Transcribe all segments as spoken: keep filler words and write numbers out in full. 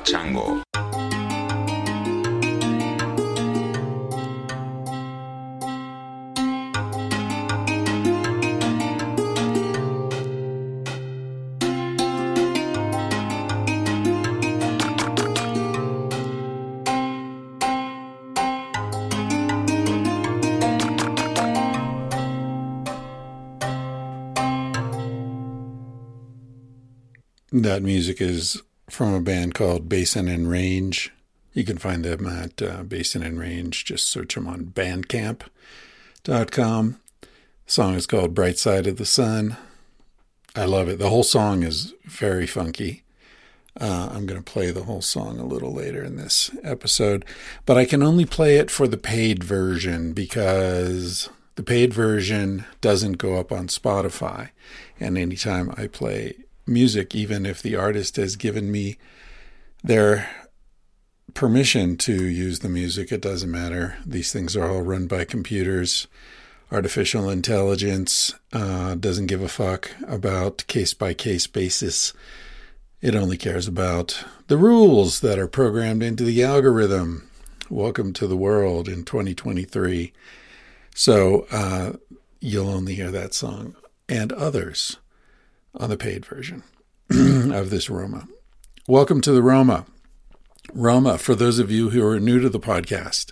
Huachango. That music is from a band called Basin and Range. You can find them at uh, Basin and Range. Just search them on bandcamp dot com. The song is called Bright Side of the Sun. I love it. The whole song is very funky. Uh, I'm going to play the whole song a little later in this episode. But I can only play it for the paid version because the paid version doesn't go up on Spotify. And anytime I play music, even if the artist has given me their permission to use the music, it doesn't matter. These things are all run by computers. Artificial intelligence uh, doesn't give a fuck about case-by-case basis. It only cares about the rules that are programmed into the algorithm. Welcome to the world in twenty twenty-three. So uh, you'll only hear that song and others on the paid version of this ROMA. Welcome to the ROMA. ROMA, for those of you who are new to the podcast,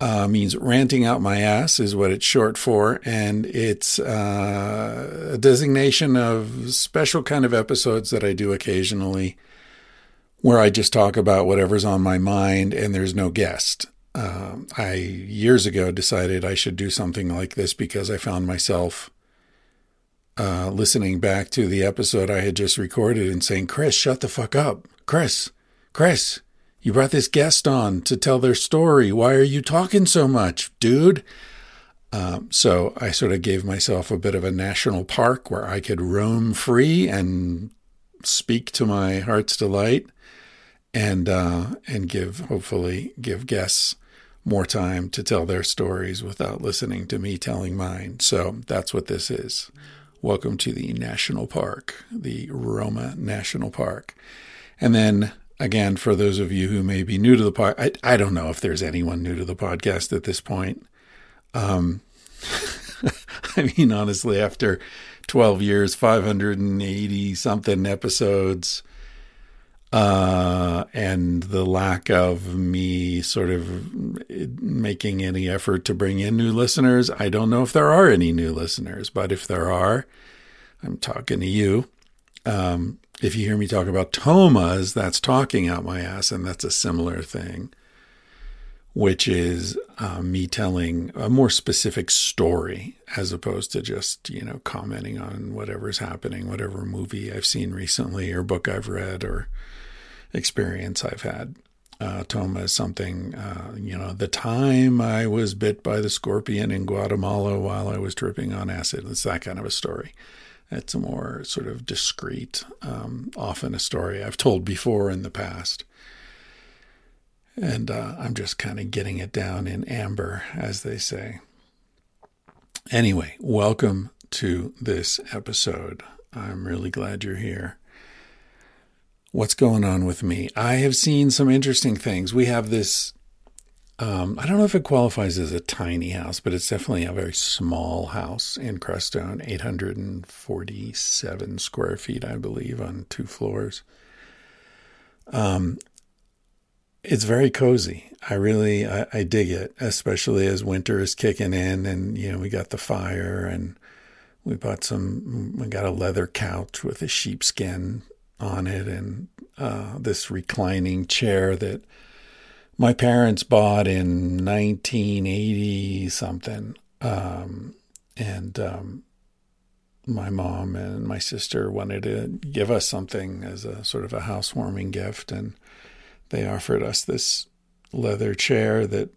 uh, means ranting out my ass is what it's short for. And it's uh, a designation of special kind of episodes that I do occasionally where I just talk about whatever's on my mind and there's no guest. Um, I years ago decided I should do something like this because I found myself Uh, listening back to the episode I had just recorded and saying, Chris, shut the fuck up. Chris, Chris, you brought this guest on to tell their story. Why are you talking so much, dude? Um, so I sort of gave myself a bit of a national park where I could roam free and speak to my heart's delight and, uh, and give, hopefully give guests more time to tell their stories without listening to me telling mine. So that's what this is. Welcome to the National Park, the ROMA National Park. And then, again, for those of you who may be new to the pod, I, I don't know if there's anyone new to the podcast at this point. Um, I mean, honestly, after twelve years, five hundred eighty-something episodes, uh, and the lack of me sort of making any effort to bring in new listeners, I don't know if there are any new listeners, but if there are, I'm talking to you. Um, if you hear me talk about Tomas, that's talking out my ass, and that's a similar thing, which is uh, me telling a more specific story as opposed to just, you know, commenting on whatever's happening, whatever movie I've seen recently or book I've read or experience I've had. Uh, Toma is something, uh, you know, the time I was bit by the scorpion in Guatemala while I was tripping on acid. It's that kind of a story. It's a more sort of discreet, um, often a story I've told before in the past. And uh, I'm just kind of getting it down in amber, as they say. Anyway, welcome to this episode. I'm really glad you're here. What's going on with me? I have seen some interesting things. We have this, um, I don't know if it qualifies as a tiny house, but it's definitely a very small house in Crestone, eight hundred forty-seven square feet, I believe, on two floors. Um, it's very cozy. I really, I, I dig it, especially as winter is kicking in and, you know, we got the fire and we bought some, we got a leather couch with a sheepskin on it and uh, this reclining chair that my parents bought in nineteen eighty something. Um, and um, my mom and my sister wanted to give us something as a sort of a housewarming gift. And they offered us this leather chair that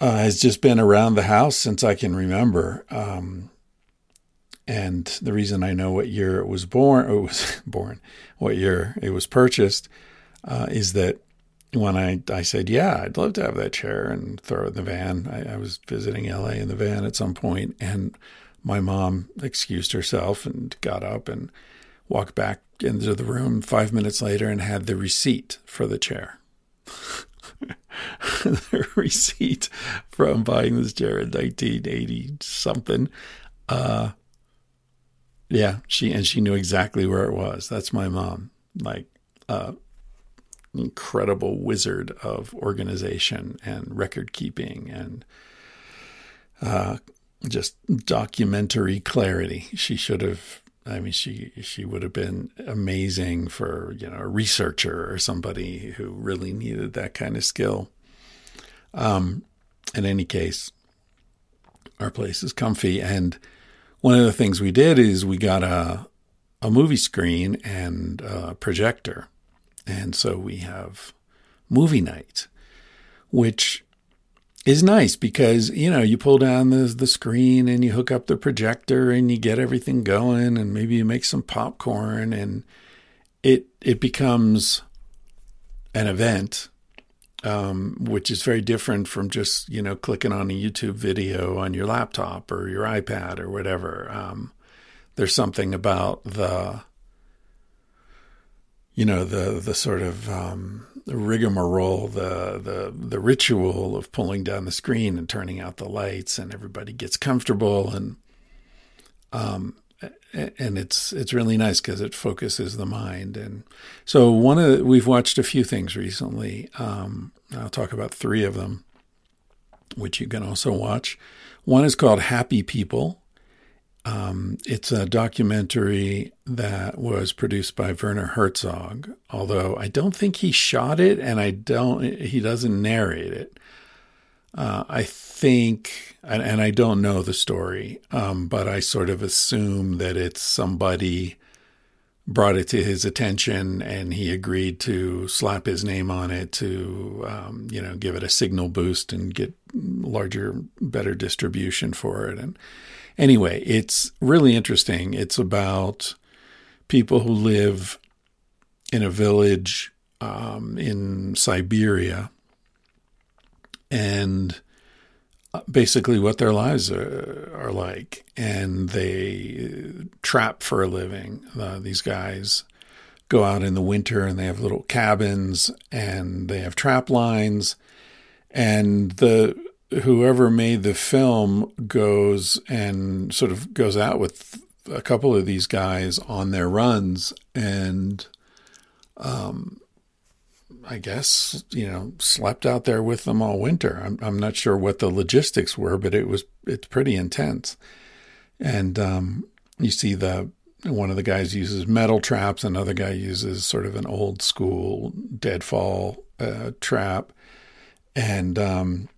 uh, has just been around the house since I can remember. Um, And the reason I know what year it was born, it was born, what year it was purchased, uh, is that when I, I said, yeah, I'd love to have that chair and throw it in the van. I, I was visiting L A in the van at some point, and my mom excused herself and got up and walked back into the room five minutes later and had the receipt for the chair. The receipt from buying this chair in nineteen eighty something. Uh, yeah, she and she knew exactly where it was. That's my mom. Like, uh, incredible wizard of organization and record keeping and uh, just documentary clarity. She should have. I mean, she she would have been amazing for, you know, a researcher or somebody who really needed that kind of skill. Um, in any case, our place is comfy. And one of the things we did is we got a, a movie screen and a projector. And so we have movie night, which is nice because, you know, you pull down the the screen and you hook up the projector and you get everything going and maybe you make some popcorn and it it becomes an event, um, which is very different from just, you know, clicking on a YouTube video on your laptop or your iPad or whatever. Um, there's something about the, you know, the the sort of um, the rigmarole, the the the ritual of pulling down the screen and turning out the lights, and everybody gets comfortable, and um, and it's it's really nice because it focuses the mind. And so one of the, we've watched a few things recently. Um, I'll talk about three of them, which you can also watch. One is called Happy People. Um, it's a documentary that was produced by Werner Herzog, although I don't think he shot it and I don't, he doesn't narrate it. Uh, I think, and, and I don't know the story, um, but I sort of assume that it's somebody brought it to his attention and he agreed to slap his name on it to, um, you know, give it a signal boost and get larger, better distribution for it. And anyway, it's really interesting. It's about people who live in a village um, in Siberia and basically what their lives are, are like. And they trap for a living. Uh, these guys go out in the winter and they have little cabins and they have trap lines. And the whoever made the film goes and sort of goes out with a couple of these guys on their runs and, um, I guess, you know, slept out there with them all winter. I'm, I'm not sure what the logistics were, but it was, it's pretty intense. And, um, you see the, one of the guys uses metal traps. Another guy uses sort of an old school deadfall, uh, trap. And, um,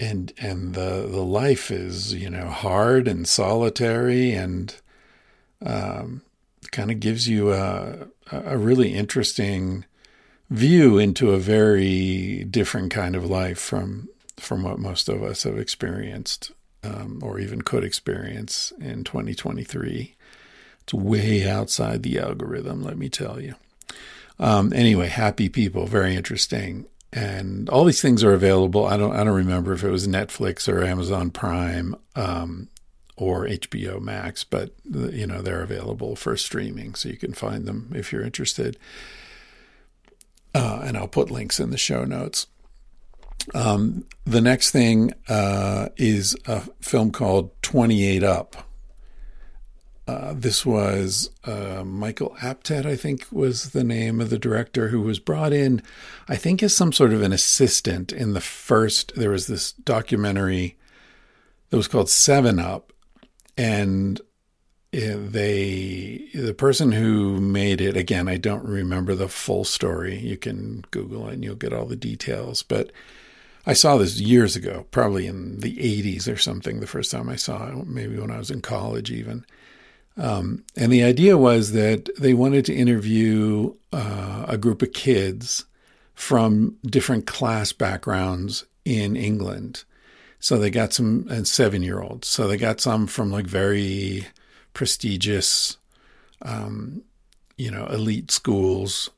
And and the, the life is, you know, hard and solitary and um, kind of gives you a, a really interesting view into a very different kind of life from from what most of us have experienced um, or even could experience in twenty twenty-three. It's way outside the algorithm, let me tell you. Um, anyway, Happy People, very interesting. And all these things are available. I don't I don't remember if it was Netflix or Amazon Prime um, or H B O Max, but, you know, they're available for streaming. So you can find them if you're interested. Uh, and I'll put links in the show notes. Um, the next thing uh, is a film called twenty-eight up. Uh, this was uh, Michael Apted, I think was the name of the director, who was brought in, I think, as some sort of an assistant in the first. There was this documentary that was called seven up, and they, the person who made it, again, I don't remember the full story. You can Google it and you'll get all the details. But I saw this years ago, probably in the eighties or something, the first time I saw it, maybe when I was in college even. Um, and the idea was that they wanted to interview uh, a group of kids from different class backgrounds in England. So they got some, and seven-year-olds. So they got some from like very prestigious, um, you know, elite schools.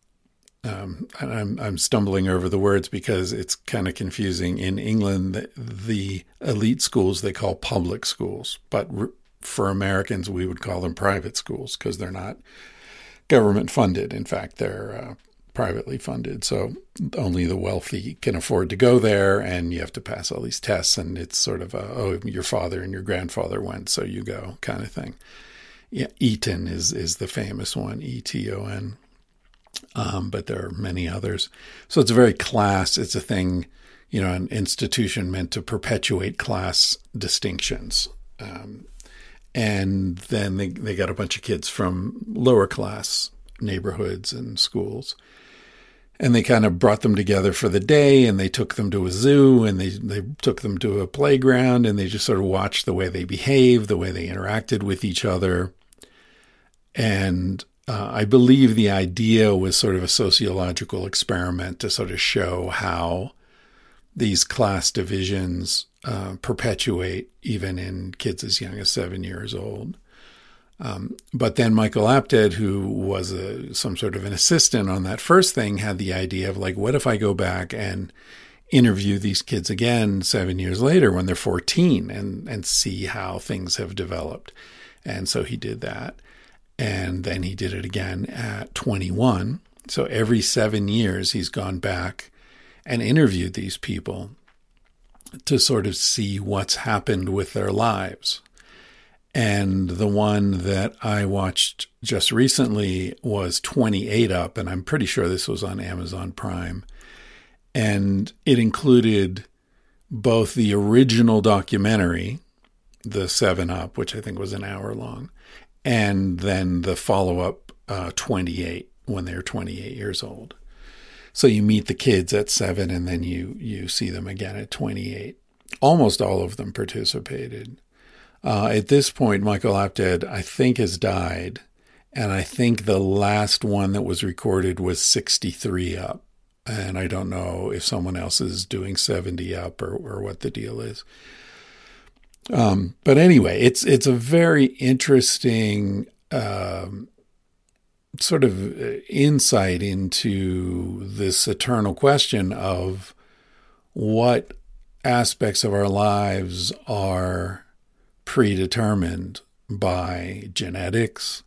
Um, and I'm, I'm stumbling over the words because it's kind of confusing. In England, the, the elite schools they call public schools, but re- for Americans, we would call them private schools because they're not government funded. In fact, they're uh, privately funded. So only the wealthy can afford to go there, and you have to pass all these tests. And it's sort of a, oh, your father and your grandfather went, so you go kind of thing. Yeah, Eton is, is the famous one, E T O N. Um, but there are many others. So it's a very class, it's a thing, you know, an institution meant to perpetuate class distinctions. Um, and then they, they got a bunch of kids from lower class neighborhoods and schools. And they kind of brought them together for the day, and they took them to a zoo, and they, they took them to a playground, and they just sort of watched the way they behaved, the way they interacted with each other. And uh, I believe the idea was sort of a sociological experiment to sort of show how these class divisions uh, perpetuate even in kids as young as seven years old. Um, but then Michael Apted, who was a, some sort of an assistant on that first thing, had the idea of like, what if I go back and interview these kids again seven years later when they're fourteen and, and see how things have developed? And so he did that. And then he did it again at twenty-one. So every seven years, he's gone back and interviewed these people to sort of see what's happened with their lives. And the one that I watched just recently was twenty-eight Up, and I'm pretty sure this was on Amazon Prime. And it included both the original documentary, the seven Up, which I think was an hour long, and then the follow-up uh, twenty-eight, when they were twenty-eight years old. So you meet the kids at seven, and then you you see them again at twenty-eight. Almost all of them participated. Uh, at this point, Michael Apted, I think, has died. And I think the last one that was recorded was sixty-three Up. And I don't know if someone else is doing seventy Up or, or what the deal is. Um, but anyway, it's it's a very interesting um, sort of insight into this eternal question of what aspects of our lives are predetermined by genetics,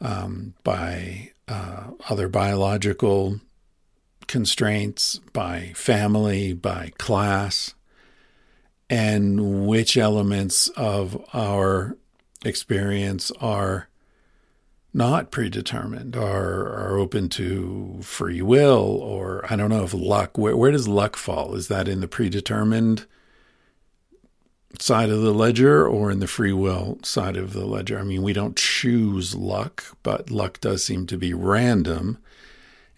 um, by uh, other biological constraints, by family, by class, and which elements of our experience are not predetermined, are, are open to free will, or I don't know if luck, where, where does luck fall? Is that in the predetermined side of the ledger or in the free will side of the ledger? I mean, we don't choose luck, but luck does seem to be random.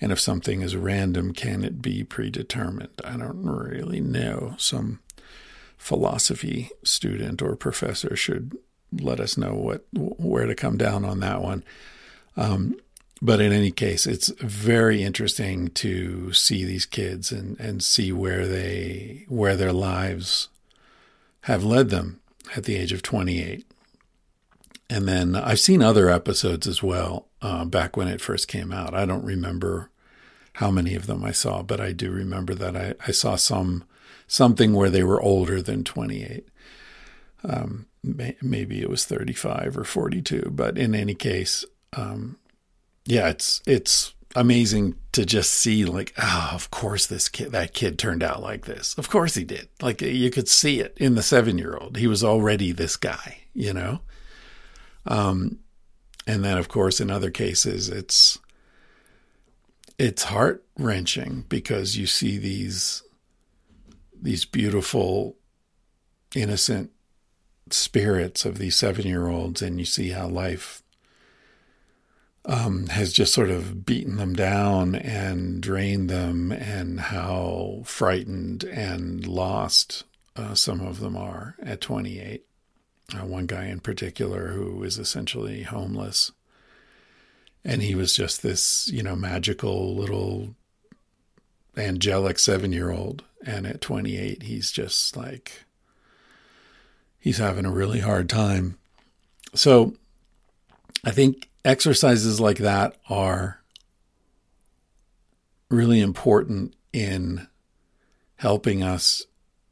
And if something is random, can it be predetermined? I don't really know. Some philosophy student or professor should let us know what where to come down on that one. Um, but in any case, it's very interesting to see these kids and, and see where they where their lives have led them at the age of twenty-eight. And then I've seen other episodes as well, uh, back when it first came out. I don't remember how many of them I saw, but I do remember that I, I saw some something where they were older than twenty-eight. Um, may, maybe it was thirty-five or forty-two, but in any case, um, yeah, it's it's amazing to just see like, ah, oh, of course this kid, that kid turned out like this. Of course he did. Like you could see it in the seven-year-old. He was already this guy, you know? Um, and then of course, in other cases, it's, it's heart wrenching because you see these, these beautiful, innocent spirits of these seven-year-olds and you see how life Um, has just sort of beaten them down and drained them, and how frightened and lost uh, some of them are at twenty-eight. Uh, one guy in particular who is essentially homeless. And he was just this, you know, magical little angelic seven-year-old. And at twenty-eight, he's just like, he's having a really hard time. So I think exercises like that are really important in helping us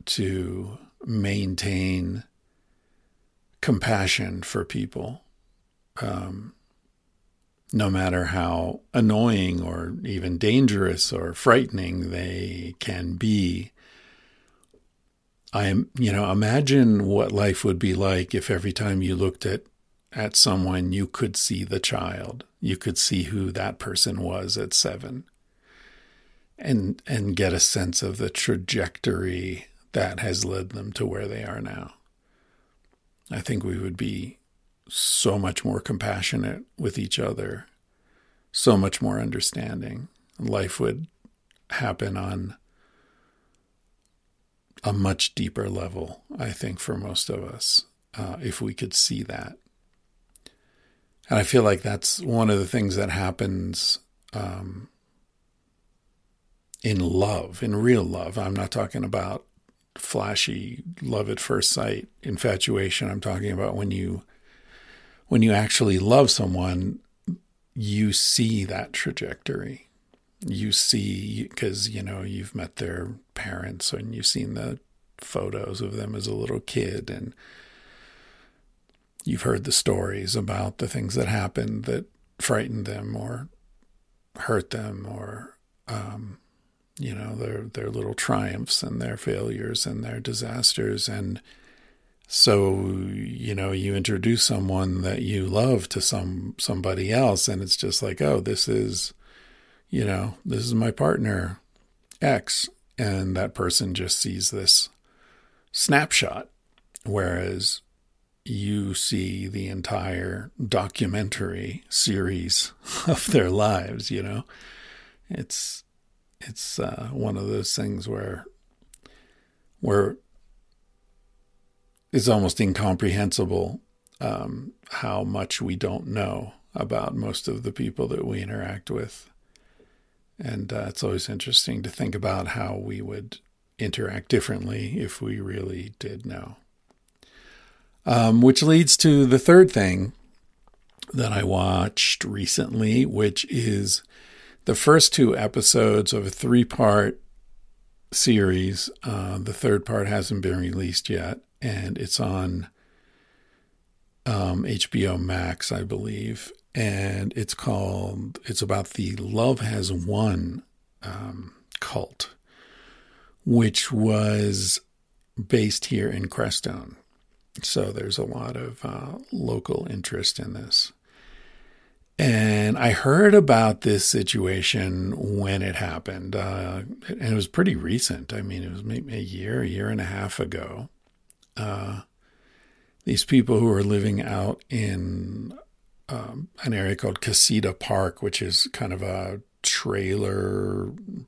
to maintain compassion for people, um, no matter how annoying or even dangerous or frightening they can be. I am, you know, imagine what life would be like if every time you looked at at someone, you could see the child, you could see who that person was at seven, and and get a sense of the trajectory that has led them to where they are now. I think we would be so much more compassionate with each other, so much more understanding. Life would happen on a much deeper level, I think, for most of us, uh, if we could see that. And I feel like that's one of the things that happens um, in love, in real love. I'm not talking about flashy love at first sight, infatuation. I'm talking about when you, when you actually love someone, you see that trajectory. You see, because, you know, you've met their parents and you've seen the photos of them as a little kid, and you've heard the stories about the things that happened that frightened them or hurt them, or, um, you know, their, their little triumphs and their failures and their disasters. And so, you know, you introduce someone that you love to some, somebody else, and it's just like, oh, this is, you know, this is my partner X. And that person just sees this snapshot, whereas you see the entire documentary series of their lives. You know, it's, it's uh, one of those things where, where it's almost incomprehensible um, how much we don't know about most of the people that we interact with. And uh, it's always interesting to think about how we would interact differently if we really did know. Um, which leads to the third thing that I watched recently, which is the first two episodes of a three-part series. Uh, the third part hasn't been released yet, and it's on um, H B O Max, I believe. And it's called, it's about the Love Has Won um, cult, which was based here in Crestone. So there's a lot of uh, local interest in this. And I heard about this situation when it happened. Uh, and it was pretty recent. I mean, it was maybe a year, a year and a half ago. Uh, these people who are living out in Um, an area called Casita Park, which is kind of a trailer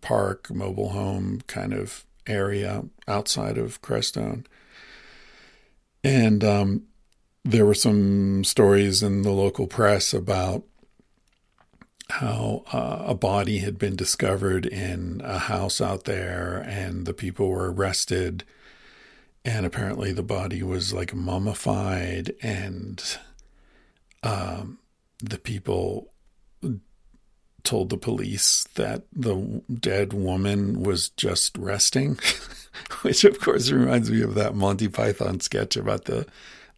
park, mobile home kind of area outside of Crestone. And um, there were some stories in the local press about how uh, a body had been discovered in a house out there, and the people were arrested. And apparently the body was like mummified, and Um, the people told the police that the dead woman was just resting, which of course reminds me of that Monty Python sketch about the,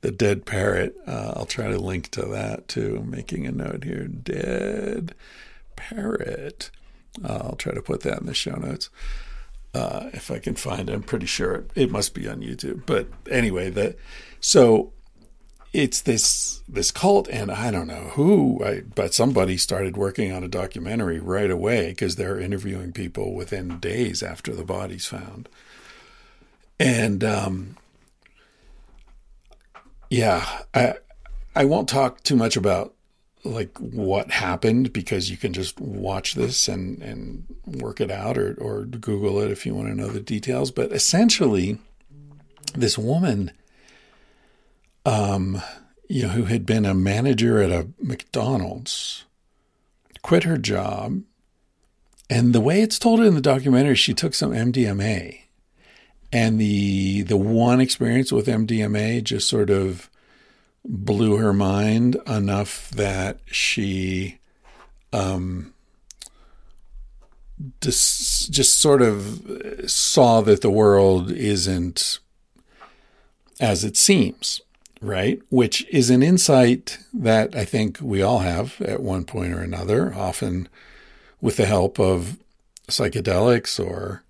the dead parrot. Uh, I'll try to link to that too. I'm making a note here, dead parrot. Uh, I'll try to put that in the show notes. Uh, if I can find it. I'm pretty sure it, it must be on YouTube, but anyway, that, so it's this this cult, and I don't know who, I, but somebody started working on a documentary right away, because they're interviewing people within days after the body's found. And um, yeah, I I won't talk too much about like what happened, because you can just watch this and, and work it out, or, or Google it if you want to know the details. But essentially, this woman, Um, you know, who had been a manager at a McDonald's, quit her job. And the way it's told in the documentary, she took some M D M A, and the, the one experience with M D M A just sort of blew her mind enough that she, um, just, just sort of saw that the world isn't as it seems. right? Which is an insight that I think we all have at one point or another, often with the help of psychedelics or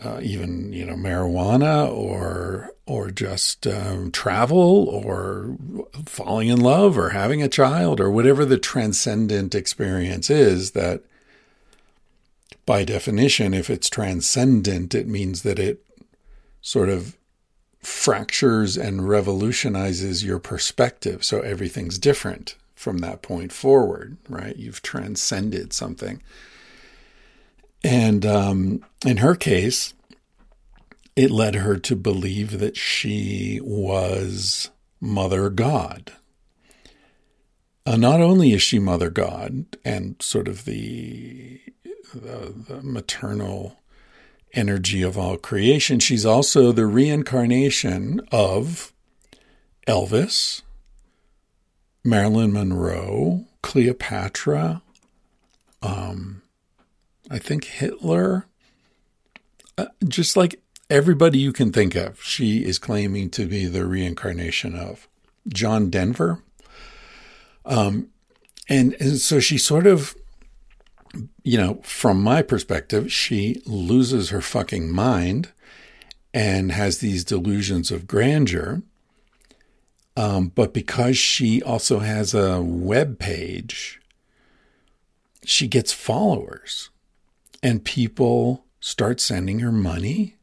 uh, even, you know, marijuana or or just um, travel or falling in love or having a child or whatever the transcendent experience is, that by definition, if it's transcendent, it means that it sort of fractures and revolutionizes your perspective. So everything's different from that point forward, right? You've transcended something. And um, in her case, it led her to believe that she was Mother God. Uh, not only is she Mother God and sort of the, the, the maternal energy of all creation, she's also the reincarnation of Elvis, Marilyn Monroe, Cleopatra, um, I think Hitler, uh, just like everybody you can think of, she is claiming to be the reincarnation of. John Denver. Um, and, and so she sort of, you know, from my perspective, she loses her fucking mind and has these delusions of grandeur. Um, but because she also has a web page, she gets followers and people start sending her money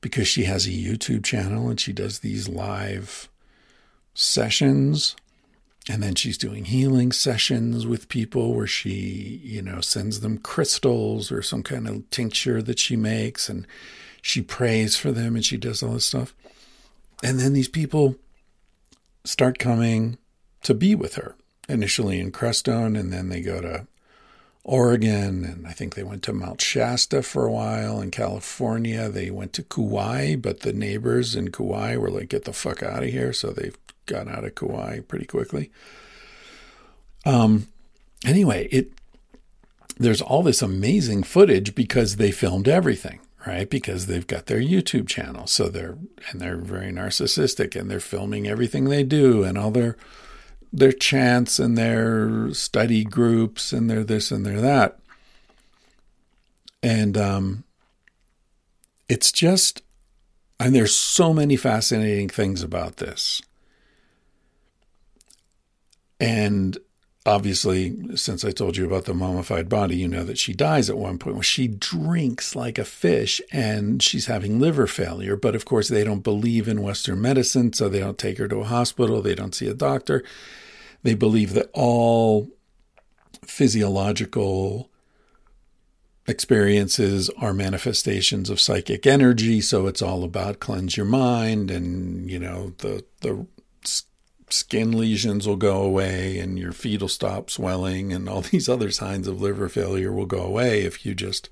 because she has a YouTube channel and she does these live sessions. And then she's doing healing sessions with people where she, you know, sends them crystals or some kind of tincture that she makes, and she prays for them and she does all this stuff. And then these people start coming to be with her, initially in Crestone, and then they go to Oregon, and I think they went to Mount Shasta for a while. In California, they went to Kauai, but the neighbors in Kauai were like, get the fuck out of here. So they've got out of Kauai pretty quickly. Um, anyway, it there's all this amazing footage because they filmed everything, right? Because they've got their YouTube channel. So they're, and they're very narcissistic, and they're filming everything they do and all their their chants and their study groups and their this and their that. And um, it's just, and there's so many fascinating things about this. And obviously, since I told you about the mummified body, you know that she dies at one point. Well, she drinks like a fish and she's having liver failure. But of course, they don't believe in Western medicine, so they don't take her to a hospital. They don't see a doctor. They believe that all physiological experiences are manifestations of psychic energy. So it's all about cleanse your mind and, you know, the the. skin lesions will go away and your feet will stop swelling and all these other signs of liver failure will go away if you just,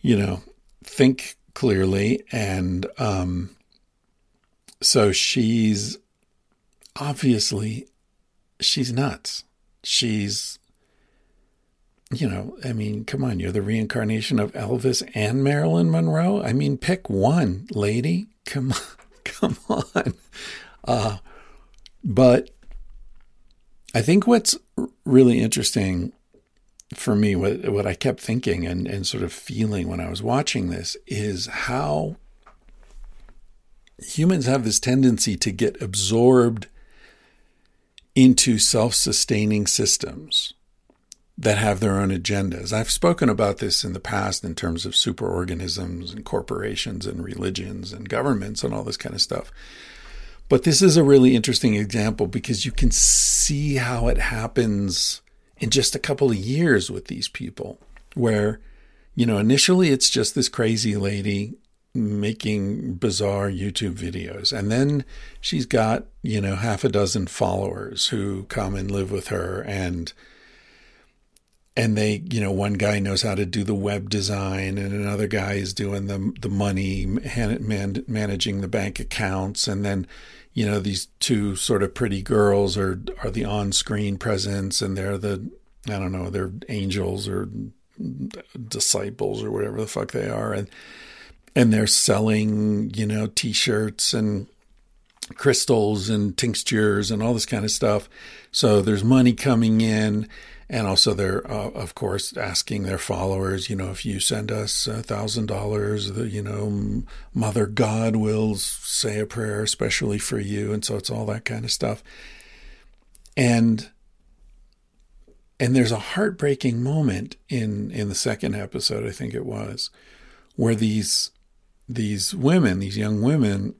you know, think clearly. And um, so she's obviously, she's nuts. She's, you know, I mean, come on, you're the reincarnation of Elvis and Marilyn Monroe. I mean, pick one, lady. Come on, come on. Uh, but I think what's really interesting for me, what, what I kept thinking and, and sort of feeling when I was watching this, is how humans have this tendency to get absorbed into self-sustaining systems that have their own agendas. I've spoken about this in the past in terms of superorganisms and corporations and religions and governments and all this kind of stuff. But this is a really interesting example because you can see how it happens in just a couple of years with these people where, you know, initially it's just this crazy lady making bizarre YouTube videos. And then she's got, you know, half a dozen followers who come and live with her, and And they, you know, one guy knows how to do the web design, and another guy is doing the the money, man, man, managing the bank accounts. And then, you know, these two sort of pretty girls are are the on-screen presence, and they're the, I don't know, they're angels or disciples or whatever the fuck they are. And, and they're selling, you know, T-shirts and crystals and tinctures and all this kind of stuff. So there's money coming in. And also they're, uh, of course, asking their followers, you know, if you send us one thousand dollars, you know, Mother God will say a prayer especially for you. And so it's all that kind of stuff. And and there's a heartbreaking moment in, in the second episode, I think it was, where these these women, these young women,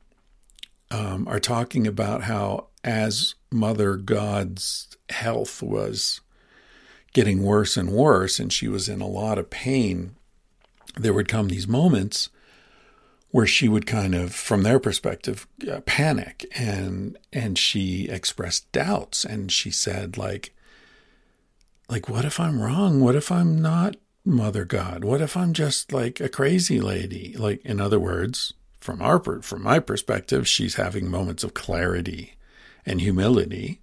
um, are talking about how as Mother God's health was getting worse and worse, and she was in a lot of pain, there would come these moments where she would kind of, from their perspective, uh, panic. And and she expressed doubts. And she said, like, like, what if I'm wrong? What if I'm not Mother God? What if I'm just like a crazy lady? Like, in other words, from our from my perspective, she's having moments of clarity and humility.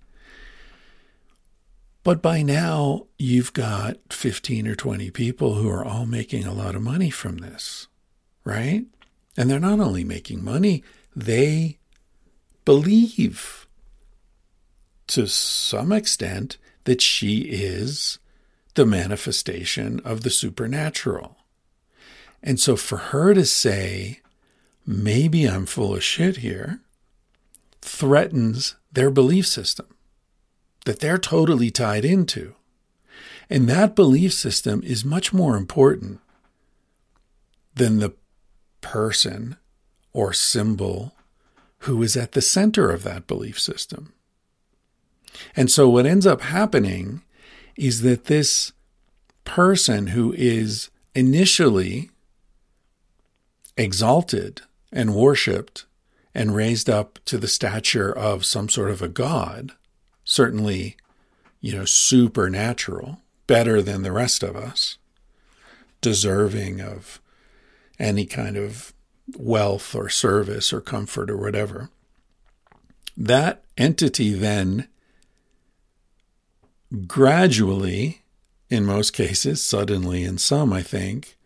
But by now, you've got fifteen or twenty people who are all making a lot of money from this, right? And they're not only making money, they believe to some extent that she is the manifestation of the supernatural. And so for her to say, maybe I'm full of shit here, threatens their belief system that they're totally tied into. And that belief system is much more important than the person or symbol who is at the center of that belief system. And so what ends up happening is that this person who is initially exalted and worshipped and raised up to the stature of some sort of a god, certainly, you know, supernatural, better than the rest of us, deserving of any kind of wealth or service or comfort or whatever. That entity then gradually, in most cases, suddenly in some, I think,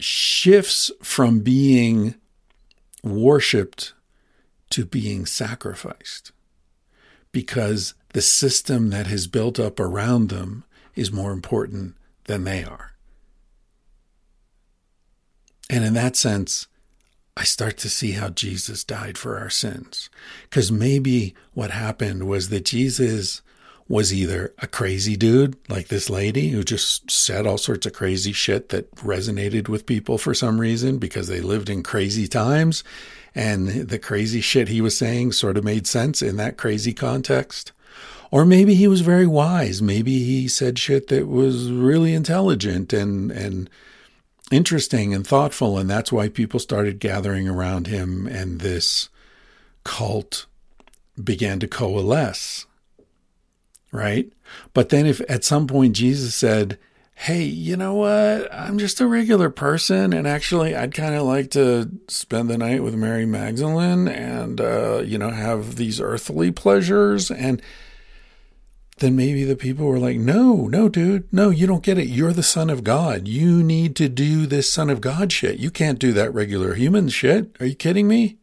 shifts from being worshipped to being sacrificed, because the system that has built up around them is more important than they are. And in that sense, I start to see how Jesus died for our sins. Because maybe what happened was that Jesus was either a crazy dude, like this lady, who just said all sorts of crazy shit that resonated with people for some reason because they lived in crazy times, and the crazy shit he was saying sort of made sense in that crazy context. Or maybe he was very wise. Maybe he said shit that was really intelligent and, and interesting and thoughtful, and that's why people started gathering around him, and this cult began to coalesce. Right? But then if at some point Jesus said, hey, you know what? I'm just a regular person. And actually, I'd kind of like to spend the night with Mary Magdalene and, uh, you know, have these earthly pleasures. And then maybe the people were like, no, no, dude, no, you don't get it. You're the Son of God. You need to do this Son of God shit. You can't do that regular human shit. Are you kidding me?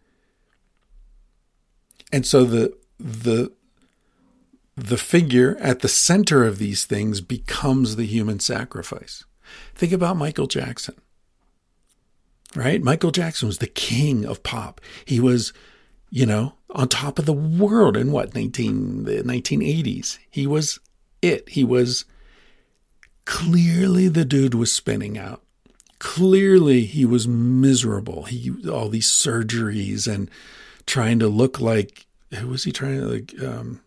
And so the, the, The figure at the center of these things becomes the human sacrifice. Think about Michael Jackson, right? Michael Jackson was the king of pop. He was, you know, on top of the world in what, nineteen, the nineteen eighties. He was it. He was clearly, the dude was spinning out. Clearly he was miserable. He, all these surgeries and trying to look like, who was he trying to like, um,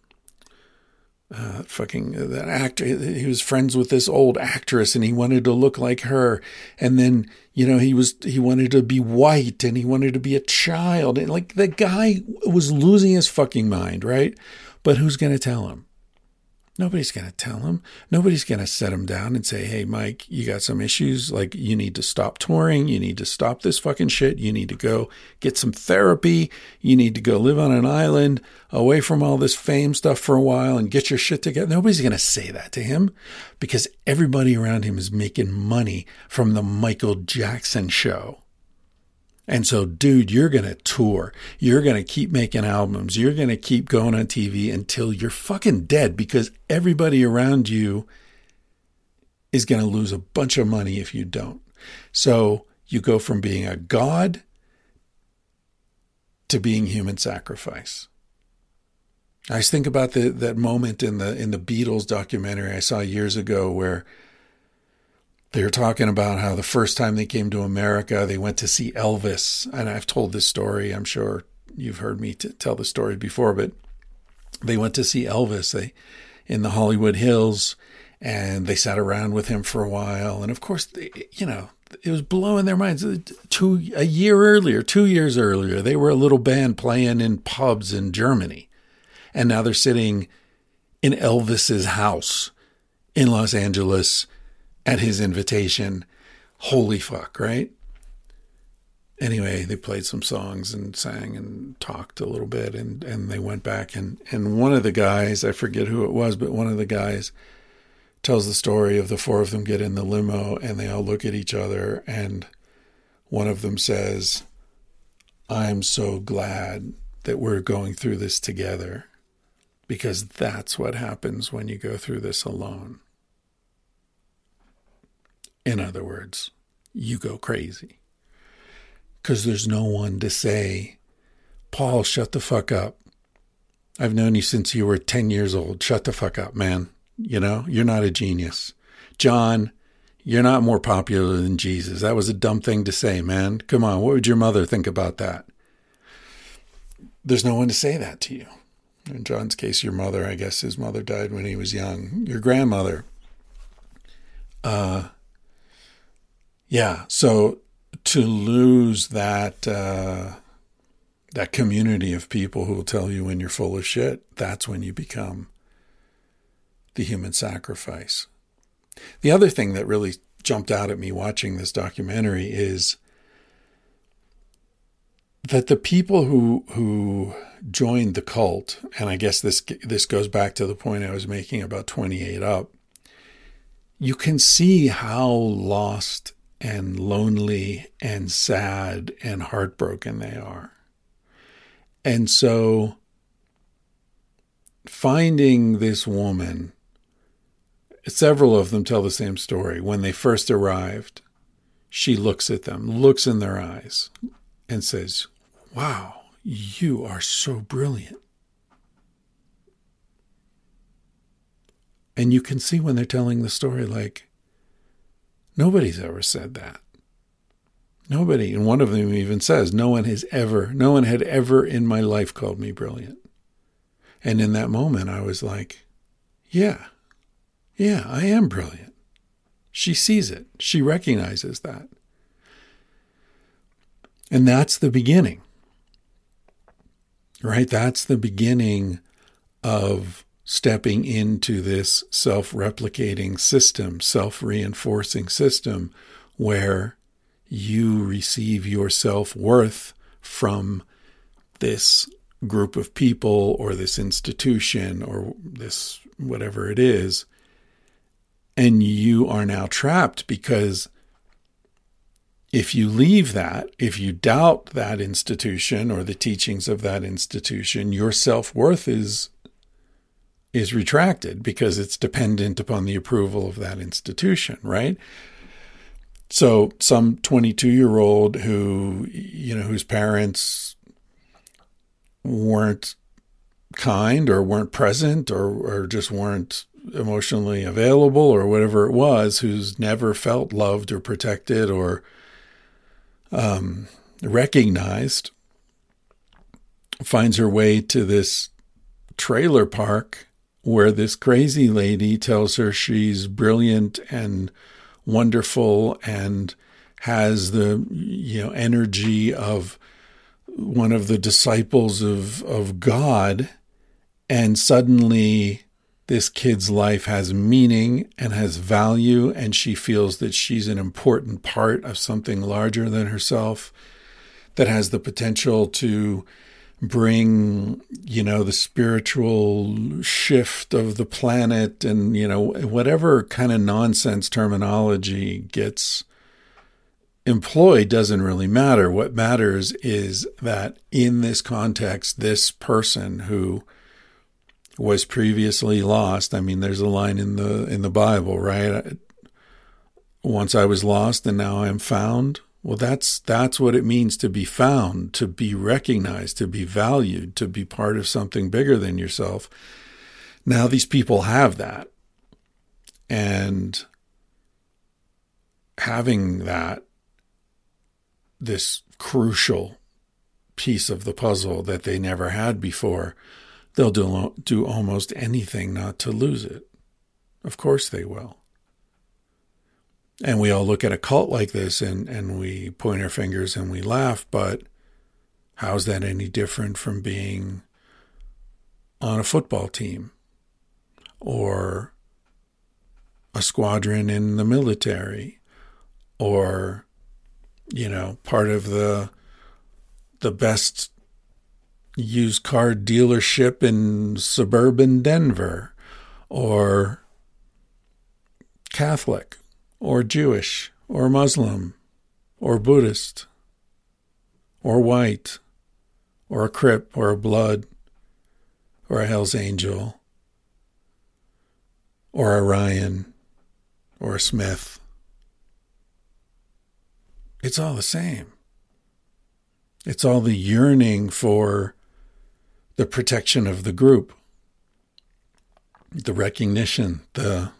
Uh, fucking uh, that actor. He was friends with this old actress, and he wanted to look like her. And then, you know, he was he wanted to be white, and he wanted to be a child. And like, the guy was losing his fucking mind, right? But who's gonna tell him? Nobody's gonna tell him. Nobody's gonna set him down and say, "Hey, Mike, you got some issues. Like, you need to stop touring. You need to stop this fucking shit. You need to go get some therapy. You need to go live on an island away from all this fame stuff for a while and get your shit together." Nobody's gonna say that to him, because everybody around him is making money from the Michael Jackson show. And so, dude, you're going to tour. You're going to keep making albums. You're going to keep going on T V until you're fucking dead, because everybody around you is going to lose a bunch of money if you don't. So you go from being a god to being human sacrifice. I just think about the, that moment in the in the Beatles documentary I saw years ago where they were talking about how the first time they came to America, they went to see Elvis. And I've told this story. I'm sure you've heard me t- tell the story before, but they went to see Elvis they, in the Hollywood Hills, and they sat around with him for a while. And of course, they, you know, it was blowing their minds. Two, a year earlier, two years earlier, they were a little band playing in pubs in Germany. And now they're sitting in Elvis's house in Los Angeles at his invitation. Holy fuck, right? Anyway, they played some songs and sang and talked a little bit, and, and they went back, and, and one of the guys, I forget who it was, but one of the guys tells the story of the four of them get in the limo and they all look at each other, and one of them says, "I'm so glad that we're going through this together, because that's what happens when you go through this alone." In other words, you go crazy. Because there's no one to say, "Paul, shut the fuck up. I've known you since you were ten years old. Shut the fuck up, man. You know, you're not a genius. John, you're not more popular than Jesus. That was a dumb thing to say, man. Come on, what would your mother think about that?" There's no one to say that to you. In John's case, your mother, I guess his mother died when he was young. Your grandmother. Uh... Yeah, so to lose that uh, that community of people who will tell you when you're full of shit, that's when you become the human sacrifice. The other thing that really jumped out at me watching this documentary is that the people who who joined the cult, and I guess this this goes back to the point I was making about twenty-eight Up, you can see how lost and lonely and sad and heartbroken they are. And so finding this woman, several of them tell the same story. When they first arrived, she looks at them, looks in their eyes, and says, "Wow, you are so brilliant." And you can see when they're telling the story, like, nobody's ever said that. Nobody. And one of them even says, no one has ever, no one had ever in my life called me brilliant. And in that moment, I was like, yeah, yeah, I am brilliant. She sees it. She recognizes that. And that's the beginning, right? That's the beginning of stepping into this self-replicating system, self-reinforcing system, where you receive your self-worth from this group of people or this institution or this whatever it is. And you are now trapped, because if you leave that, if you doubt that institution or the teachings of that institution, your self-worth is is retracted, because it's dependent upon the approval of that institution, right? So some twenty-two-year-old who, you know, whose parents weren't kind or weren't present or, or just weren't emotionally available or whatever it was, who's never felt loved or protected or um, recognized, finds her way to this trailer park where this crazy lady tells her she's brilliant and wonderful and has the, you know, energy of one of the disciples of, of God. And suddenly this kid's life has meaning and has value, and she feels that she's an important part of something larger than herself that has the potential to bring, you know, the spiritual shift of the planet, and, you know, whatever kind of nonsense terminology gets employ doesn't really matter. What matters is that in this context, this person who was previously lost, I mean, there's a line in the in the Bible, right? Once I was lost and now I am found. Well, that's that's what it means to be found, to be recognized, to be valued, to be part of something bigger than yourself. Now these people have that. And having that, this crucial piece of the puzzle that they never had before, they'll do, do almost anything not to lose it. Of course they will. And we all look at a cult like this and, and we point our fingers and we laugh, but how's that any different from being on a football team or a squadron in the military or, you know, part of the the best used car dealership in suburban Denver or Catholic? Or Jewish, or Muslim, or Buddhist, or white, or a Crip, or a Blood, or a Hell's Angel, or a Ryan, or a Smith. It's all the same. It's all the yearning for the protection of the group, the recognition, the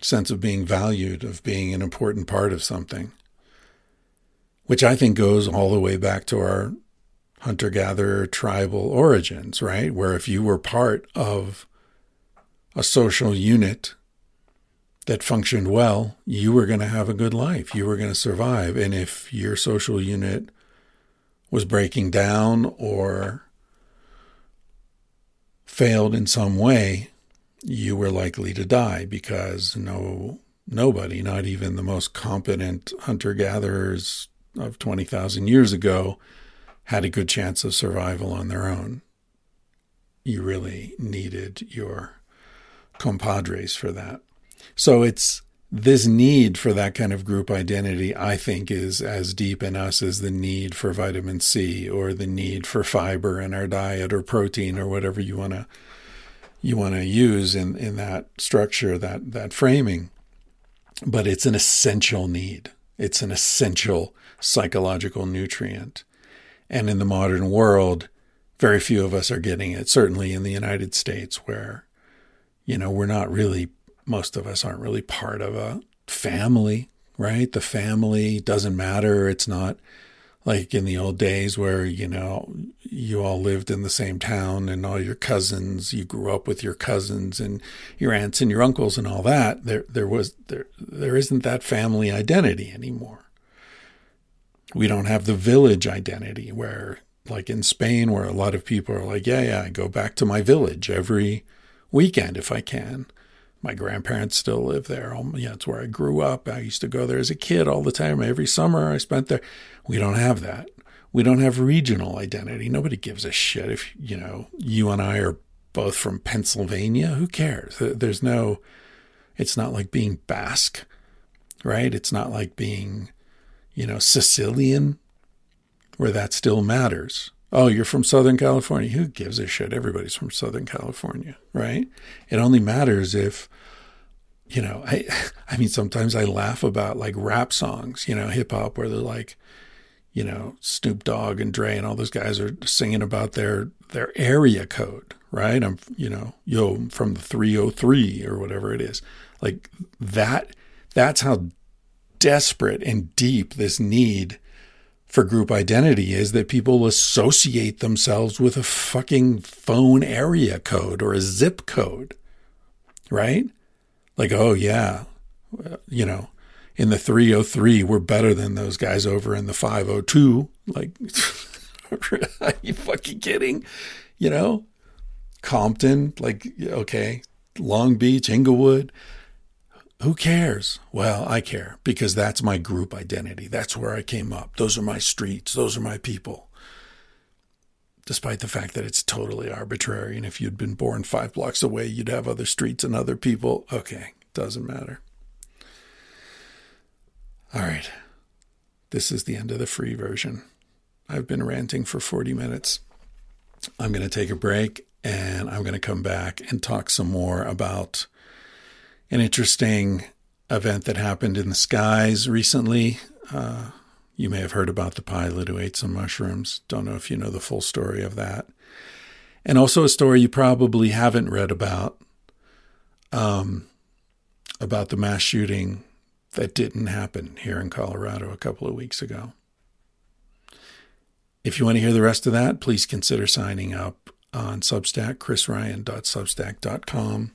sense of being valued, of being an important part of something, which I think goes all the way back to our hunter-gatherer tribal origins, right? Where if you were part of a social unit that functioned well, you were going to have a good life. You were going to survive. And if your social unit was breaking down or failed in some way, you were likely to die because no, nobody, not even the most competent hunter-gatherers of twenty thousand years ago, had a good chance of survival on their own. You really needed your compadres for that. So it's this need for that kind of group identity, I think, is as deep in us as the need for vitamin C or the need for fiber in our diet or protein or whatever you want to you want to use in, in that structure, that, that framing. But it's an essential need. It's an essential psychological nutrient. And in the modern world, very few of us are getting it, certainly in the United States where, you know, we're not really, most of us aren't really part of a family, right? The family doesn't matter. It's not like in the old days where, you know, you all lived in the same town and all your cousins, you grew up with your cousins and your aunts and your uncles and all that. There there was there there isn't that family identity anymore. We don't have the village identity where, like in Spain, where a lot of people are like, yeah, yeah, I go back to my village every weekend if I can. My grandparents still live there. Yeah, it's where I grew up. I used to go there as a kid all the time. Every summer I spent there. We don't have that. We don't have regional identity. Nobody gives a shit if, you know, you and I are both from Pennsylvania. Who cares? There's no, it's not like being Basque, right? It's not like being, you know, Sicilian, where that still matters. Oh, you're from Southern California. Who gives a shit? Everybody's from Southern California, right? It only matters if, you know, I I mean, sometimes I laugh about like rap songs, you know, hip hop, where they're like, you know, Snoop Dogg and Dre and all those guys are singing about their, their area code, right? I'm, you know, yo, I'm from the three oh three or whatever it is. Like that, that's how desperate and deep this need for group identity is, that people associate themselves with a fucking phone area code or a zip code, right? Like, oh yeah, you know, in the three oh three, we're better than those guys over in the five oh two. Like, are you fucking kidding? You know, Compton, like, okay, Long Beach, Inglewood. Who cares? Well, I care because that's my group identity. That's where I came up. Those are my streets. Those are my people. Despite the fact that it's totally arbitrary. And if you'd been born five blocks away, you'd have other streets and other people. Okay, doesn't matter. All right, This is the end of the free version. I've been ranting for forty minutes. I'm going to take a break and I'm going to come back and talk some more about an interesting event that happened in the skies recently. Uh, you may have heard about the pilot who ate some mushrooms. Don't know if you know the full story of that. And also a story you probably haven't read about, um, about the mass shooting that didn't happen here in Colorado a couple of weeks ago. If you want to hear the rest of that, please consider signing up on Substack, chris ryan dot substack dot com.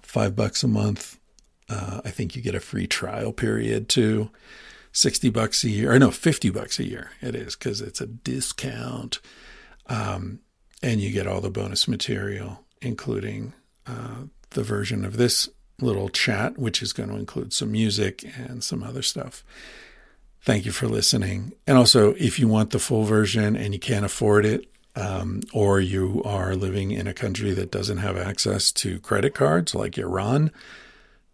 Five bucks a month. Uh, I think you get a free trial period too. sixty bucks a year, or no, fifty bucks a year. It is, because it's a discount. Um, and you get all the bonus material, including uh, the version of this little chat, which is going to include some music and some other stuff. Thank you for listening. And also, if you want the full version and you can't afford it, um, or you are living in a country that doesn't have access to credit cards like Iran,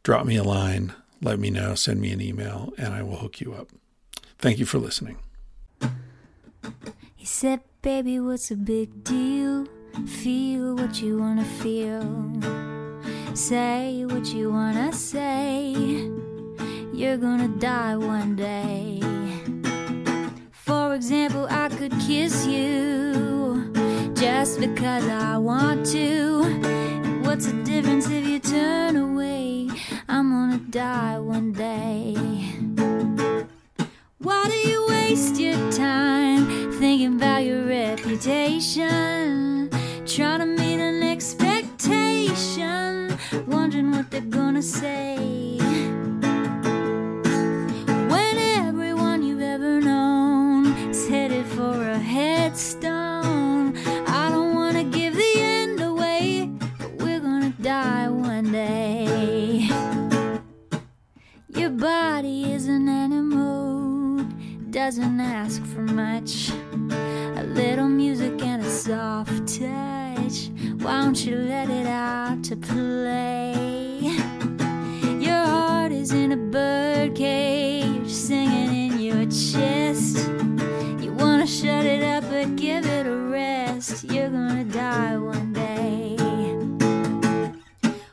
drop me a line, let me know, send me an email, and I will hook you up. Thank you for listening. He said, baby, what's a big deal? Feel what you want to feel. Say what you want to say. You're gonna die one day. For example, I could kiss you just because I want to. What's the difference if you turn away? I'm gonna die one day. Why do you waste your time thinking about your reputation? Trying to meet an expectation, wondering what they're gonna say. For a headstone, I don't want to give the end away, but we're gonna die one day. Your body is an animal, doesn't ask for much. A little music and a soft touch. Why don't you let it out to play? Your heart is in a birdcage, singing in your chest. Wanna shut it up but give it a rest. You're gonna die one day.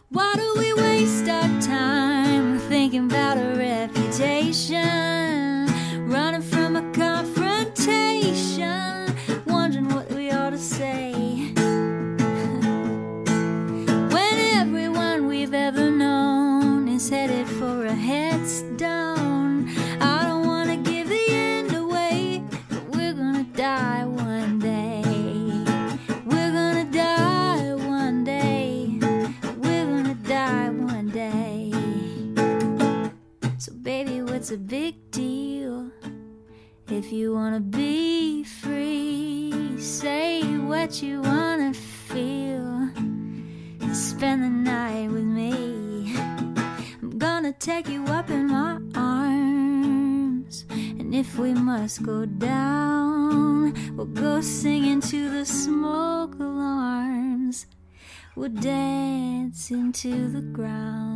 Why do we waste our time thinking about a reputation? Running from a confrontation, wondering what we ought to say. When everyone we've ever known is headed for a headstone, I don't wanna give the end away. Die one day. We're gonna die one day. We're gonna die one day. So baby, what's a big deal? If you wanna be free, say what you wanna feel. Spend the night with me. I'm gonna take you up in my arms. And if we must go down, we'll go singing to the smoke alarms. We'll dance into the ground.